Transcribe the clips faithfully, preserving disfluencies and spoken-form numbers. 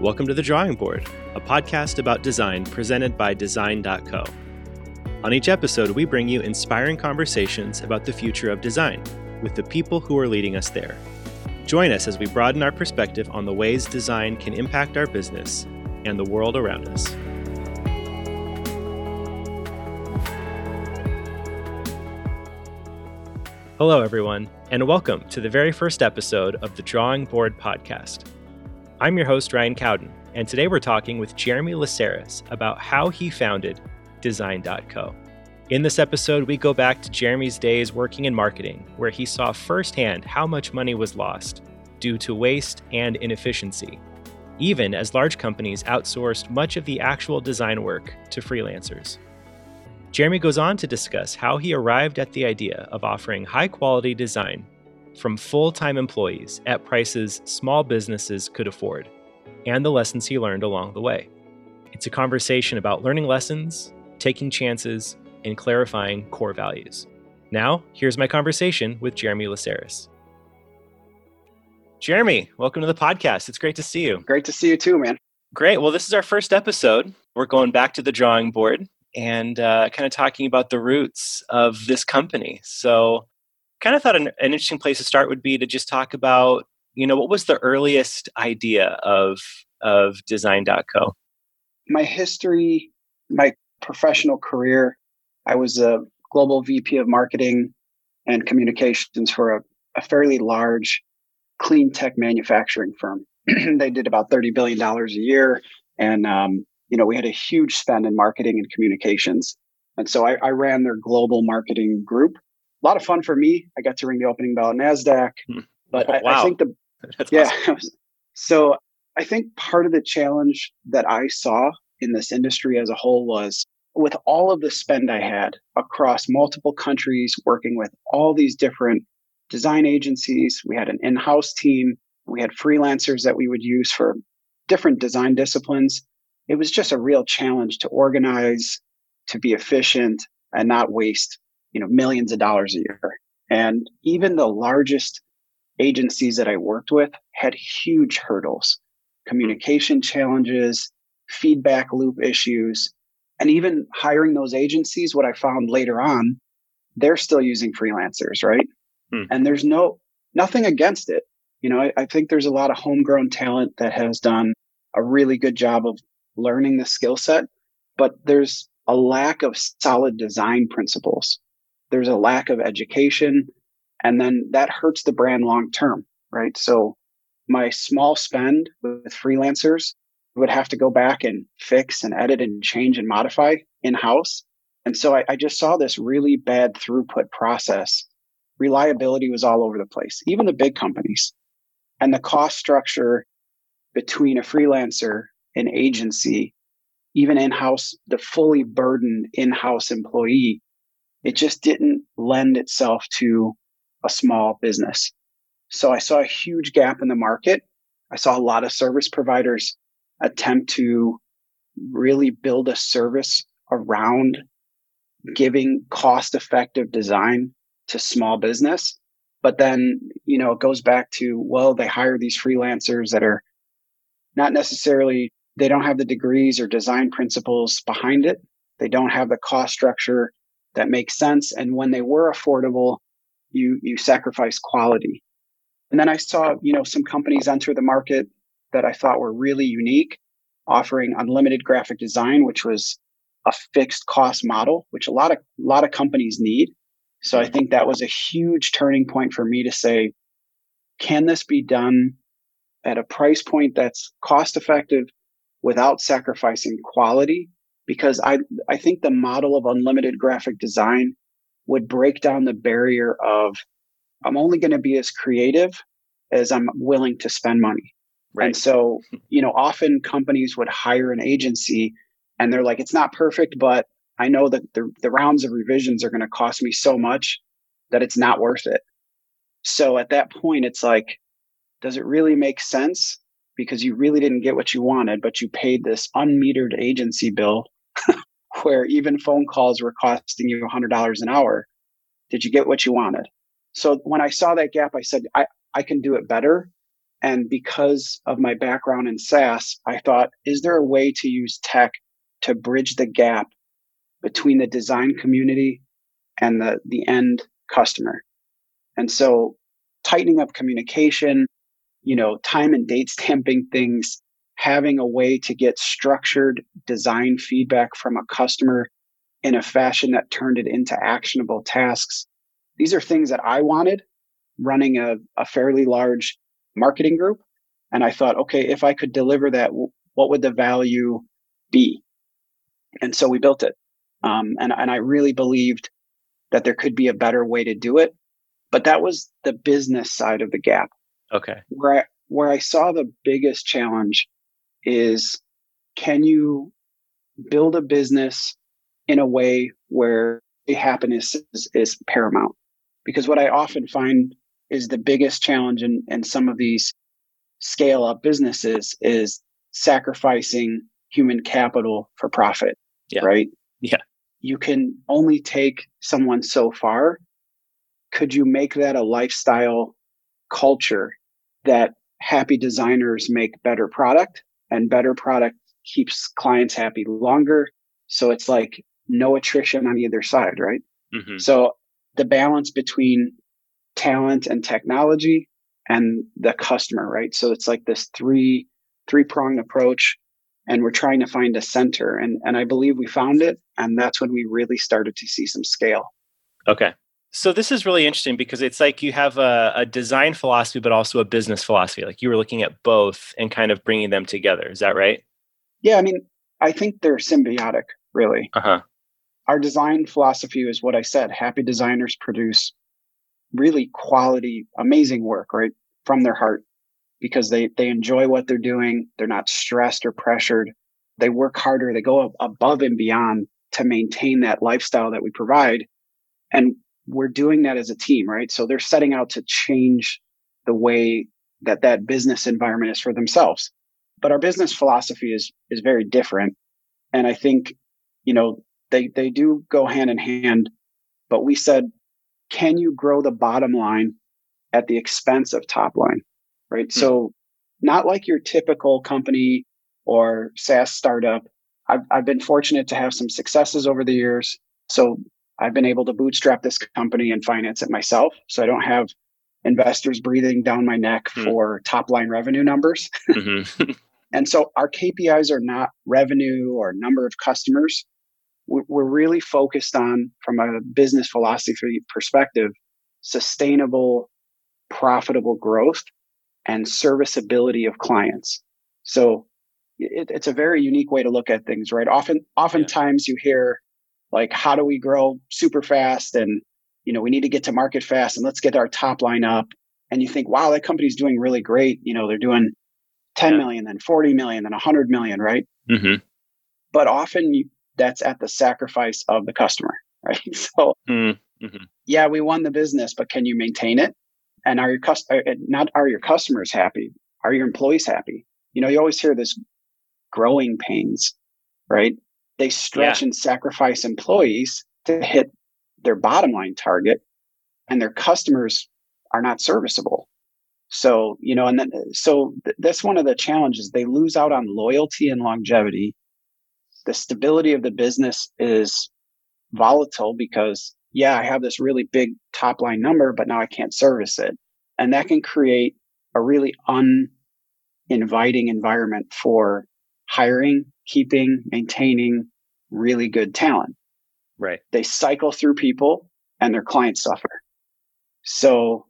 Welcome to The Drawing Board, a podcast about design presented by Design dot co. On each episode, we bring you inspiring conversations about the future of design with the people who are leading us there. Join us as we broaden our perspective on the ways design can impact our business and the world around us. Hello, everyone, and welcome to the very first episode of the Drawing Board podcast. I'm your host, Ryan Cowden, and today we're talking with Jeremy Lessaris about how he founded Designed dot co. In this episode, we go back to Jeremy's days working in marketing, where he saw firsthand how much money was lost due to waste and inefficiency, even as large companies outsourced much of the actual design work to freelancers. Jeremy goes on to discuss how he arrived at the idea of offering high-quality design from full-time employees at prices small businesses could afford, and the lessons he learned along the way. It's a conversation about learning lessons, taking chances, and clarifying core values. Now, here's my conversation with Jeremy Lessaris. Jeremy, welcome to the podcast. It's great to see you. Great to see you too, man. Great. Well, this is our first episode. We're going back to the drawing board and uh, kind of talking about the roots of this company. So kind of thought an, an interesting place to start would be to just talk about, you know, what was the earliest idea of of Design dot co? My history, my professional career, I was a global V P of marketing and communications for a, a fairly large clean tech manufacturing firm. They did about thirty billion dollars a year. And, um, you know, we had a huge spend in marketing and communications. And so I, I ran their global marketing group. A lot of fun for me. I got to ring the opening bell at NASDAQ. But oh, I, wow. I think the, That's yeah. Awesome. So I think part of the challenge that I saw in this industry as a whole was, with all of the spend I had across multiple countries, working with all these different design agencies, we had an in-house team, we had freelancers that we would use for different design disciplines. It was just a real challenge to organize, to be efficient, and not waste, you know, millions of dollars a year. And even the largest agencies that I worked with had huge hurdles, communication challenges, feedback loop issues. And even hiring those agencies, what I found later on, they're still using freelancers, right? Hmm. And there's no nothing against it. You know, I, I think there's a lot of homegrown talent that has done a really good job of learning the skill set, but there's a lack of solid design principles. There's a lack of education, and then that hurts the brand long term, right? So my small spend with freelancers would have to go back and fix and edit and change and modify in-house. And so I, I just saw this really bad throughput process. Reliability was all over the place, even the big companies. And the cost structure between a freelancer, an agency, even in-house, the fully burdened in-house employee, it just didn't lend itself to a small business. So I saw a huge gap in the market. I saw a lot of service providers attempt to really build a service around giving cost-effective design to small business. But then, you know, it goes back to, well, they hire these freelancers that are not necessarily, they don't have the degrees or design principles behind it. They don't have the cost structure that makes sense. And when they were affordable, you you sacrifice quality. And then I saw, you know, some companies enter the market that I thought were really unique, offering unlimited graphic design, which was a fixed cost model, which a lot of a lot of companies need. So I think that was a huge turning point for me to say, can this be done at a price point that's cost effective without sacrificing quality? Because I I think the model of unlimited graphic design would break down the barrier of, I'm only going to be as creative as I'm willing to spend money. Right. And so, you know, often companies would hire an agency and they're like, it's not perfect, but I know that the, the rounds of revisions are going to cost me so much that it's not worth it. So at that point, it's like, does it really make sense? Because you really didn't get what you wanted, but you paid this unmetered agency bill where even phone calls were costing you one hundred dollars an hour. Did you get what you wanted? So when I saw that gap, I said, I, I can do it better. And because of my background in SaaS, I thought, is there a way to use tech to bridge the gap between the design community and the, the end customer? And so tightening up communication, you know, time and date stamping things, having a way to get structured design feedback from a customer in a fashion that turned it into actionable tasks. These are things that I wanted running a, a fairly large marketing group. And I thought, okay, if I could deliver that, what would the value be? And so we built it. Um, and, and I really believed that there could be a better way to do it. But that was the business side of the gap. Okay. Where I, where I saw the biggest challenge is, can you build a business in a way where happiness is, is paramount? Because what I often find is the biggest challenge in, in some of these scale up businesses is sacrificing human capital for profit, yeah. right? Yeah. You can only take someone so far. Could you make that a lifestyle culture that happy designers make better product, and better product keeps clients happy longer? So it's like no attrition on either side, right? Mm-hmm. So the balance between talent and technology and the customer, right? So it's like this three, three-pronged approach, and we're trying to find a center. And, and I believe we found it, and that's when we really started to see some scale. Okay. So this is really interesting because it's like you have a, a design philosophy, but also a business philosophy. Like you were looking at both and kind of bringing them together. Is that right? Yeah. I mean, I think they're symbiotic, really. Uh-huh. Our design philosophy is what I said. Happy designers produce really quality, amazing work, right? From their heart, because they, they enjoy what they're doing. They're not stressed or pressured. They work harder. They go above and beyond to maintain that lifestyle that we provide. And we're doing that as a team, right? So they're setting out to change the way that that business environment is for themselves. But our business philosophy is, is very different. And I think, you know, they, they do go hand in hand, but we said, can you grow the bottom line at the expense of top line, right? Mm-hmm. So not like your typical company or SaaS startup. I've, I've been fortunate to have some successes over the years. So I've been able to bootstrap this company and finance it myself. So I don't have investors breathing down my neck mm-hmm. for top line revenue numbers. Mm-hmm. And so our K P Is are not revenue or number of customers. We're really focused on, from a business philosophy perspective, sustainable, profitable growth and serviceability of clients. So it, it's a very unique way to look at things, right? Often, oftentimes yeah. you hear like, how do we grow super fast? And, you know, we need to get to market fast and let's get our top line up. And you think, wow, that company's doing really great. You know, they're doing ten yeah. million, then forty million, then one hundred million, right? Mm-hmm. But often you, that's at the sacrifice of the customer, right? So, mm-hmm. yeah, we won the business, but can you maintain it? And are your cust- not are your customers happy? Are your employees happy? You know, you always hear this growing pains, right? They stretch yeah. and sacrifice employees to hit their bottom line target, and their customers are not serviceable. So, you know, and then, so th- that's one of the challenges. They lose out on loyalty and longevity. The stability of the business is volatile because, yeah, I have this really big top line number, but now I can't service it. And that can create a really uninviting environment for hiring, keeping, maintaining really good talent. Right. They cycle through people and their clients suffer. So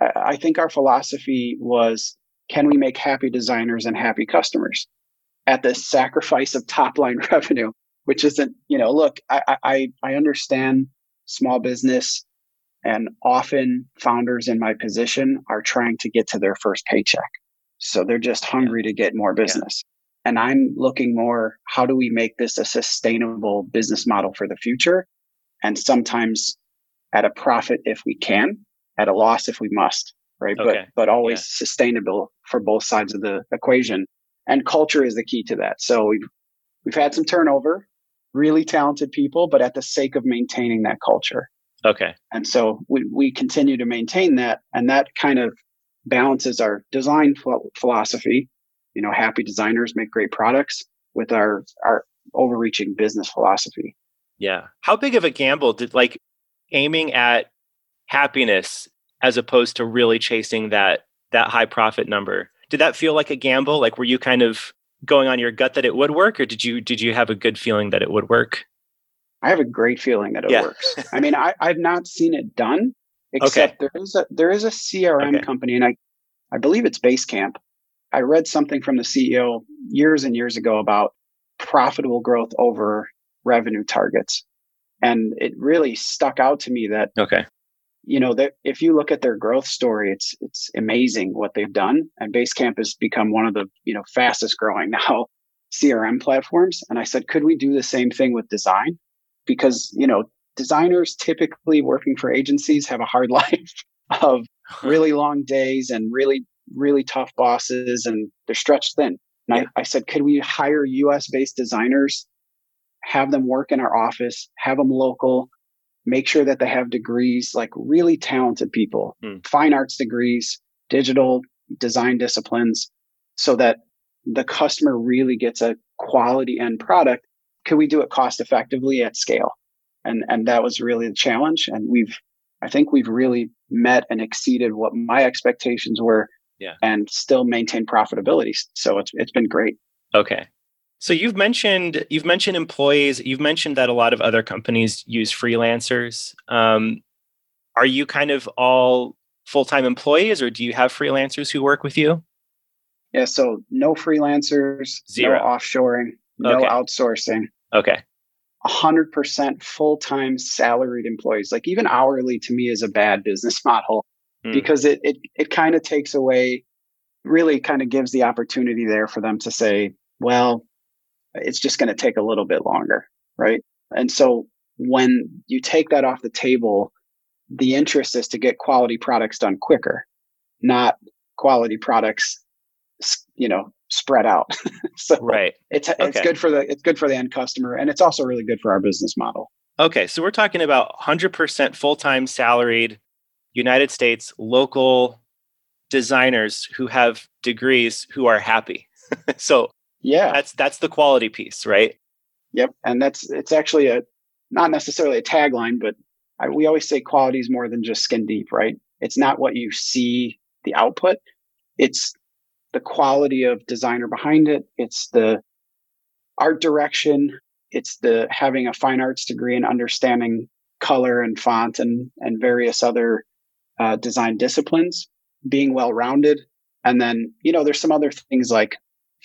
I think our philosophy was, can we make happy designers and happy customers at the sacrifice of top line revenue, which isn't, you know, look, I, I, I understand small business, and often founders in my position are trying to get to their first paycheck. So they're just hungry yeah. to get more business. Yeah. And I'm looking more, how do we make this a sustainable business model for the future? And sometimes at a profit if we can, at a loss if we must, right? Okay. But, but always yeah. sustainable for both sides of the equation. And culture is the key to that. So we've, we've had some turnover, really talented people, but at the sake of maintaining that culture. Okay. And so we, we continue to maintain that. And that kind of balances our design ph- philosophy, you know, happy designers make great products, with our, our overreaching business philosophy. Yeah. How big of a gamble did like aiming at happiness as opposed to really chasing that that high profit number? Did that feel like a gamble? Like, were you kind of going on your gut that it would work, or did you did you have a good feeling that it would work? I have a great feeling that it yeah. works. I mean, I, I've not seen it done, except okay. there is a there is a C R M okay. company, and I I believe it's Basecamp. I read something from the C E O years and years ago about profitable growth over revenue targets, and it really stuck out to me that okay. you know, that if you look at their growth story, it's it's amazing what they've done. And Basecamp has become one of the, you know, fastest growing now C R M platforms. And I said, could we do the same thing with design? Because, you know, designers typically working for agencies have a hard life of really long days and really, really tough bosses, and they're stretched thin. And yeah. I, I said, could we hire U S based designers, have them work in our office, have them local, make sure that they have degrees, like really talented people, mm. fine arts degrees, digital design disciplines, so that the customer really gets a quality end product. Can we do it cost effectively at scale? And and that was really the challenge. And we've, I think we've really met and exceeded what my expectations were yeah. and still maintain profitability. So it's it's been great. Okay. So you've mentioned you've mentioned employees. You've mentioned that a lot of other companies use freelancers. Um, are you kind of all full-time employees, or do you have freelancers who work with you? Yeah. So no freelancers, Zero. no offshoring, no okay. outsourcing. Okay. A hundred percent full-time salaried employees. Like, even hourly to me is a bad business model mm. because it it it kind of takes away, really kind of gives the opportunity there for them to say, well, it's just going to take a little bit longer, right? And so when you take that off the table, the interest is to get quality products done quicker, not quality products, you know, spread out. So right. it's it's okay. good for the it's good for the end customer, and it's also really good for our business model. Okay, so we're talking about one hundred percent full-time salaried United States local designers who have degrees who are happy. So yeah, that's that's the quality piece, right? Yep, and that's it's actually a not necessarily a tagline, but I, we always say quality is more than just skin deep, right? It's not what you see, the output. It's the quality of designer behind it. It's the art direction. It's the having a fine arts degree and understanding color and font and and various other uh, design disciplines. Being well rounded, and then you know there's some other things like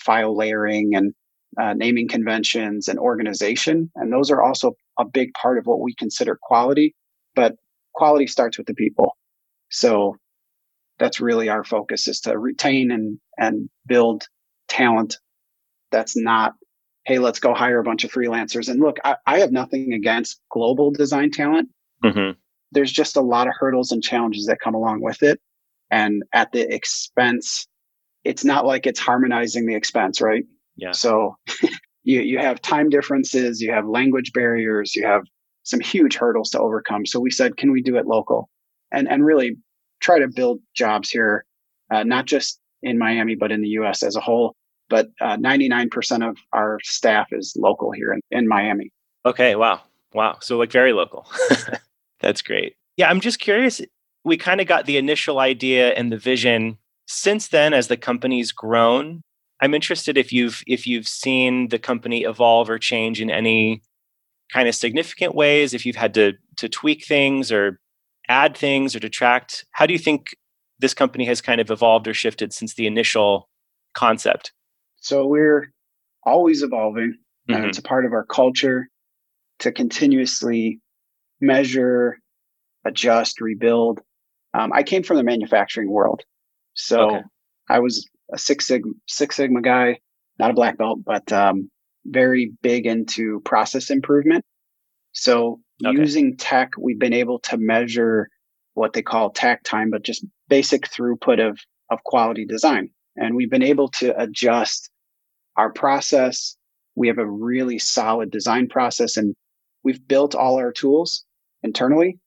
file layering and uh, naming conventions and organization. And those are also a big part of what we consider quality, but quality starts with the people. So that's really our focus, is to retain and, and build talent. That's not, hey, let's go hire a bunch of freelancers. And look, I, I have nothing against global design talent. Mm-hmm. There's just a lot of hurdles and challenges that come along with it. And at the expense, it's not like it's harmonizing the expense, right? Yeah. So you you have time differences, you have language barriers, you have some huge hurdles to overcome. So we said, can we do it local? And and really try to build jobs here, uh, not just in Miami, but in the U S as a whole. But uh, ninety-nine percent of our staff is local here in, in Miami. Okay, wow. Wow. So like very local. That's great. Yeah, I'm just curious. We kind of got the initial idea and the vision. Since then, as the company's grown, I'm interested if you've if you've seen the company evolve or change in any kind of significant ways, if you've had to to tweak things or add things or detract. How do you think this company has kind of evolved or shifted since the initial concept? So we're always evolving, and mm-hmm. it's a part of our culture to continuously measure, adjust, rebuild. Um, I came from the manufacturing world. So okay. I was a Six Sigma, Six Sigma guy, not a black belt, but um, very big into process improvement. So okay. using tech, we've been able to measure what they call tack time, but just basic throughput of of quality design. And we've been able to adjust our process. We have a really solid design process, and we've built all our tools internally.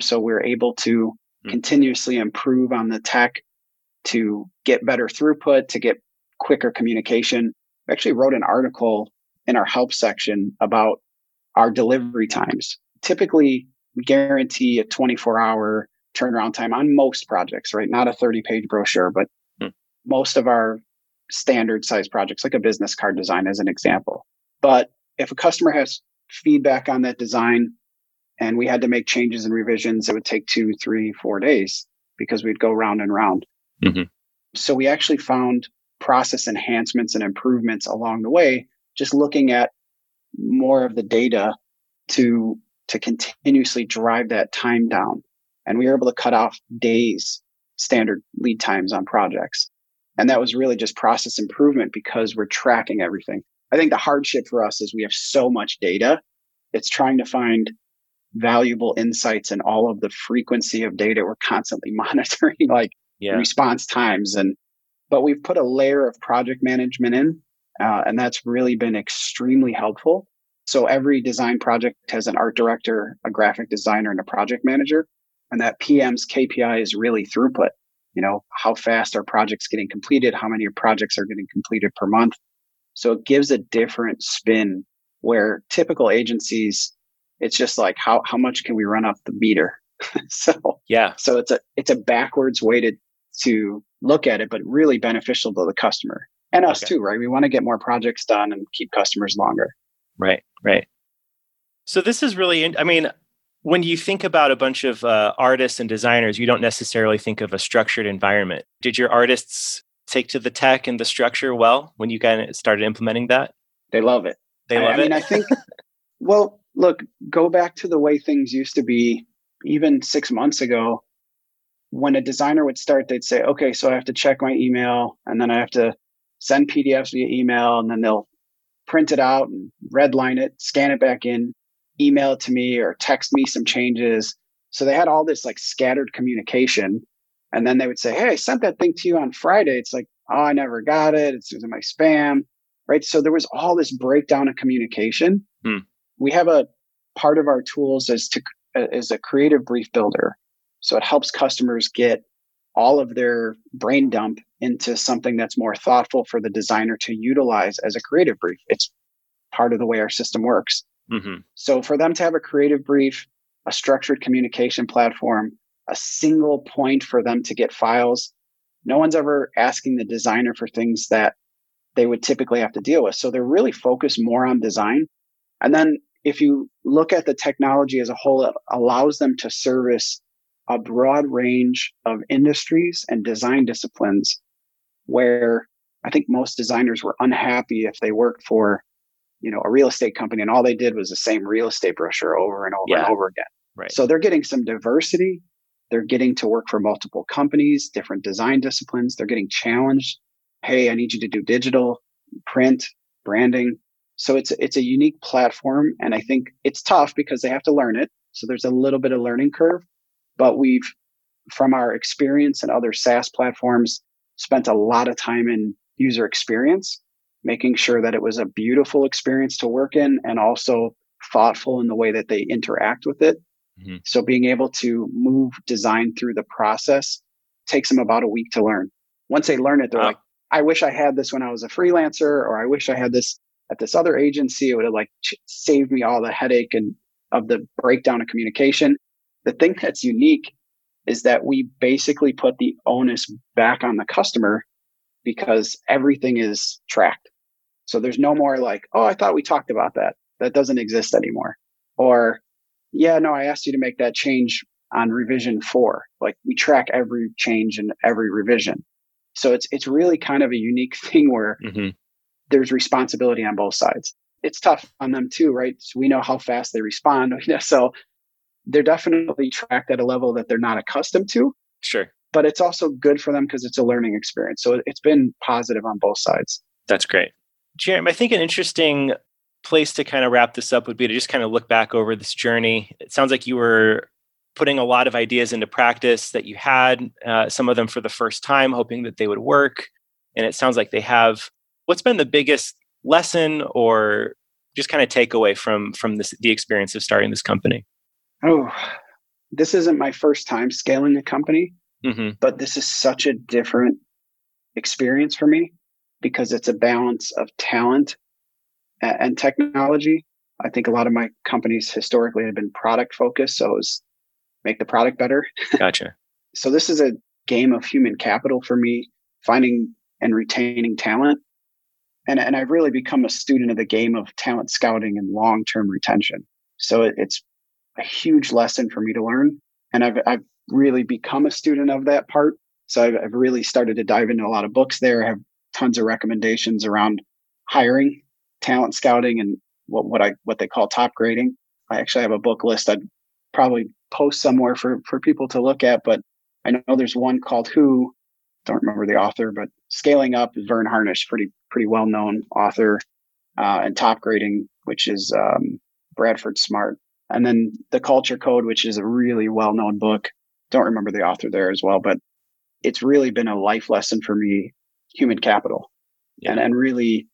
So we're able to mm-hmm. continuously improve on the tech. to get better throughput, to get quicker communication. I actually wrote an article in our help section about our delivery times. Typically, we guarantee a twenty-four hour turnaround time on most projects, right? Not a thirty page brochure, but hmm. most of our standard size projects, like a business card design as an example. But if a customer has feedback on that design and we had to make changes and revisions, it would take two, three, four days because we'd go round and round. Mm-hmm. So we actually found process enhancements and improvements along the way, just looking at more of the data to, to continuously drive that time down. And we were able to cut off days standard lead times on projects. And that was really just process improvement because we're tracking everything. I think the hardship for us is we have so much data. It's trying to find valuable insights in all of the frequency of data. We're constantly monitoring like yeah. response times. And but we've put a layer of project management in, uh, and that's really been extremely helpful. So every design project has an art director, a graphic designer, and a project manager. And that P M's K P I is really throughput. You know, how fast are projects getting completed? How many projects are getting completed per month? So it gives a different spin where typical agencies, it's just like, how how much can we run up the meter? so yeah. So it's a it's a backwards way to, to look at it, but really beneficial to the customer and us okay. too, right? We want to get more projects done and keep customers longer. Right, right. So this is really, I mean, when you think about a bunch of uh, artists and designers, you don't necessarily think of a structured environment. Did your artists take to the tech and the structure well when you kind of started implementing that? They love it. They love I, I it. I mean, I think, well, look, go back to the way things used to be even six months ago. When a designer would start, they'd say, okay, so I have to check my email and then I have to send P D Fs via email and then they'll print it out and redline it, scan it back in, email it to me or text me some changes. So they had all this like scattered communication. And then they would say, hey, I sent that thing to you on Friday. It's like, oh, I never got it. It's in my spam, right? So there was all this breakdown of communication. Hmm. We have a part of our tools as to as a creative brief builder. So it helps customers get all of their brain dump into something that's more thoughtful for the designer to utilize as a creative brief. It's part of the way our system works. Mm-hmm. So for them to have a creative brief, a structured communication platform, a single point for them to get files, no one's ever asking the designer for things that they would typically have to deal with. So they're really focused more on design. And then if you look at the technology as a whole, it allows them to service a broad range of industries and design disciplines where I think most designers were unhappy if they worked for you know, a real estate company and all they did was the same real estate brochure over and over yeah. and over again. Right. So they're getting some diversity. They're getting to work for multiple companies, different design disciplines. They're getting challenged. Hey, I need you to do digital, print, branding. So it's, it's a unique platform. And I think it's tough because they have to learn it. So there's a little bit of learning curve, but we've, from our experience and other SaaS platforms, spent a lot of time in user experience, making sure that it was a beautiful experience to work in and also thoughtful in the way that they interact with it. Mm-hmm. So being able to move design through the process takes them about a week to learn. Once they learn it, they're wow. like, I wish I had this when I was a freelancer, or I wish I had this at this other agency. It would have like saved me all the headache and of the breakdown of communication. The thing that's unique is that we basically put the onus back on the customer because everything is tracked. So there's no more like, oh, I thought we talked about that. That doesn't exist anymore. Or, yeah, no, I asked you to make that change on revision four. Like we track every change and every revision. So it's it's really kind of a unique thing where mm-hmm. there's responsibility on both sides. It's tough on them too, right? So we know how fast they respond. So they're definitely tracked at a level that they're not accustomed to. Sure. But it's also good for them because it's a learning experience. So it's been positive on both sides. That's great. Jeremy, I think an interesting place to kind of wrap this up would be to just kind of look back over this journey. It sounds like you were putting a lot of ideas into practice that you had, uh, some of them for the first time, hoping that they would work. And it sounds like they have. What's been the biggest lesson or just kind of takeaway from, from this, the experience of starting this company? Oh, this isn't my first time scaling a company. Mm-hmm. But this is such a different experience for me because it's a balance of talent and technology. I think a lot of my companies historically have been product focused. So it was make the product better. Gotcha. So this is a game of human capital for me, finding and retaining talent. And, and I've really become a student of the game of talent scouting and long-term retention. So it, it's a huge lesson for me to learn. And I've, I've really become a student of that part. So I've, I've really started to dive into a lot of books there. I have tons of recommendations around hiring, talent scouting, and what, what I what they call top grading. I actually have a book list I'd probably post somewhere for, for people to look at, but I know there's one called Who, don't remember the author, but Scaling Up, Vern Harnish, pretty pretty well-known author, uh, and Top Grading, which is um, Bradford Smart. And then The Culture Code, which is a really well-known book. Don't remember the author there as well, but it's really been a life lesson for me, human capital. Yeah. And, and really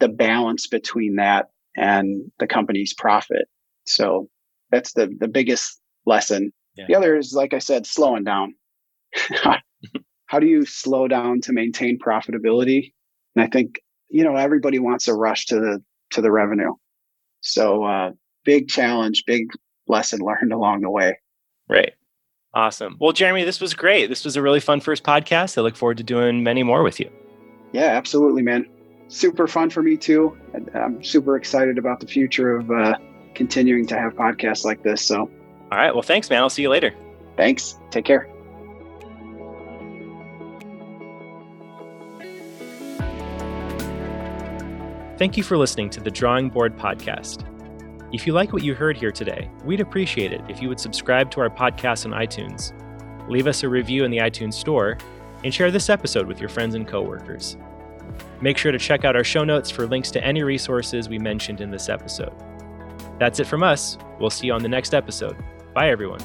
the balance between that and the company's profit. So that's the, the biggest lesson. Yeah. The other is, like I said, slowing down. How do you slow down to maintain profitability? And I think, you know, everybody wants a rush to the to the revenue. So uh, big challenge, big lesson learned along the way. Right. Awesome. Well, Jeremy, this was great. This was a really fun first podcast. I look forward to doing many more with you. Yeah, absolutely, man. Super fun for me too. I'm super excited about the future of uh, continuing to have podcasts like this. So. All right. Well, thanks, man. I'll see you later. Thanks. Take care. Thank you for listening to the Drawing Board Podcast. If you like what you heard here today, we'd appreciate it if you would subscribe to our podcast on iTunes, leave us a review in the iTunes store, and share this episode with your friends and coworkers. Make sure to check out our show notes for links to any resources we mentioned in this episode. That's it from us. We'll see you on the next episode. Bye, everyone.